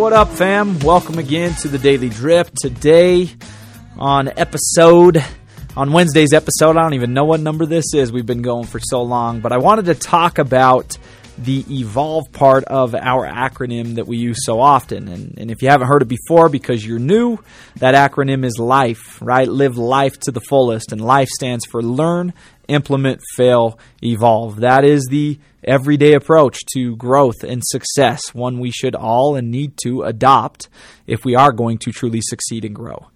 what up, fam? Welcome again to the Daily Drip. Today on Wednesday's episode, I don't even know what number this is. We've been going for so long, but I wanted to talk about the evolve part of our acronym that we use so often. And if you haven't heard it before because you're new, that acronym is LIFE, right? Live life to the fullest. And LIFE stands for learn, implement, fail, evolve. That is the everyday approach to growth and success, one we should all and need to adopt if we are going to truly succeed and grow.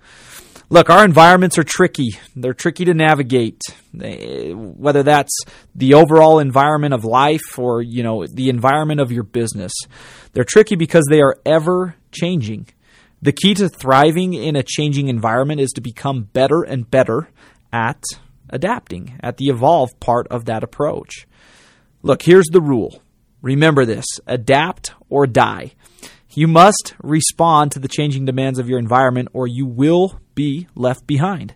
Look, our environments are tricky. They're tricky to navigate, whether that's the overall environment of life or, the environment of your business. They're tricky because they are ever changing. The key to thriving in a changing environment is to become better and better at adapting, at the evolve part of that approach. Look, here's the rule. Remember this: adapt or die. You must respond to the changing demands of your environment or you will be left behind.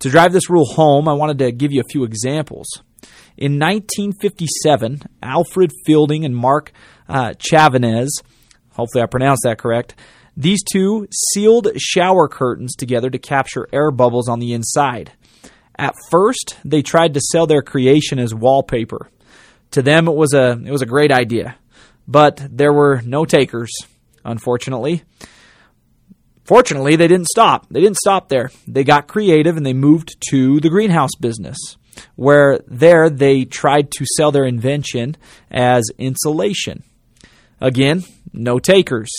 To drive this rule home, I wanted to give you a few examples. In 1957, Alfred Fielding and Mark Chavanez, hopefully I pronounced that correct, these two sealed shower curtains together to capture air bubbles on the inside. At first, they tried to sell their creation as wallpaper. To them, it was a great idea, but there were no takers, unfortunately. Fortunately, they didn't stop. They didn't stop there. They got creative and they moved to the greenhouse business, where they tried to sell their invention as insulation. Again, no takers.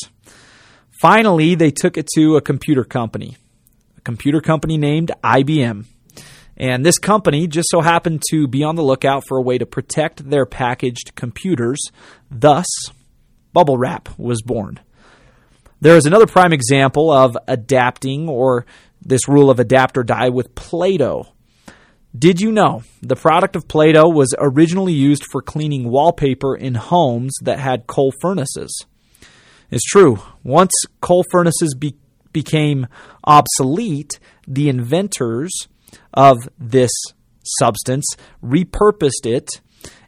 Finally, they took it to a computer company named IBM. And this company just so happened to be on the lookout for a way to protect their packaged computers. Thus, bubble wrap was born. There is another prime example of adapting, or this rule of adapt or die, with Play-Doh. Did you know the product of Play-Doh was originally used for cleaning wallpaper in homes that had coal furnaces? It's true. Once coal furnaces became obsolete, the inventors of this substance repurposed it,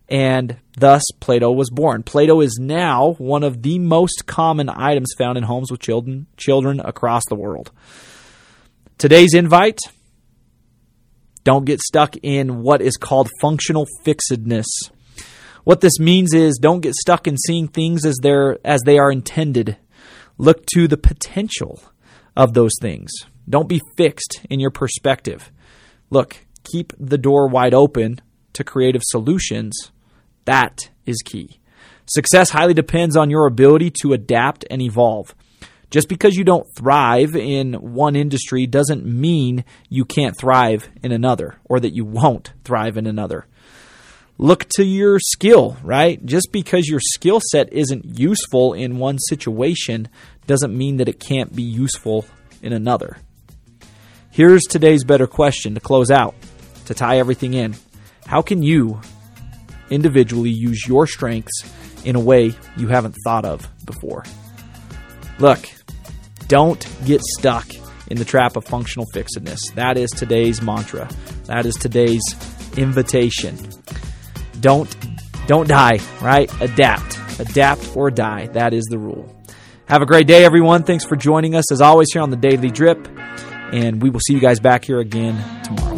and thus Play-Doh was born. Play-Doh is now one of the most common items found in homes with children across the world. Today's invite: don't get stuck in what is called functional fixedness. What this means is don't get stuck in seeing things as they are intended. Look to the potential of those things. Don't be fixed in your perspective. Look, keep the door wide open to creative solutions. That is key. Success highly depends on your ability to adapt and evolve. Just because you don't thrive in one industry doesn't mean you can't thrive in another, or that you won't thrive in another. Look to your skill, right? Just because your skill set isn't useful in one situation doesn't mean that it can't be useful in another. Here's today's better question to close out, to tie everything in. How can you individually use your strengths in a way you haven't thought of before? Look, don't get stuck in the trap of functional fixedness. That is today's mantra. That is today's invitation. Don't die, right? Adapt. Adapt or die. That is the rule. Have a great day, everyone. Thanks for joining us, as always, here on the Daily Drip. And we will see you guys back here again tomorrow.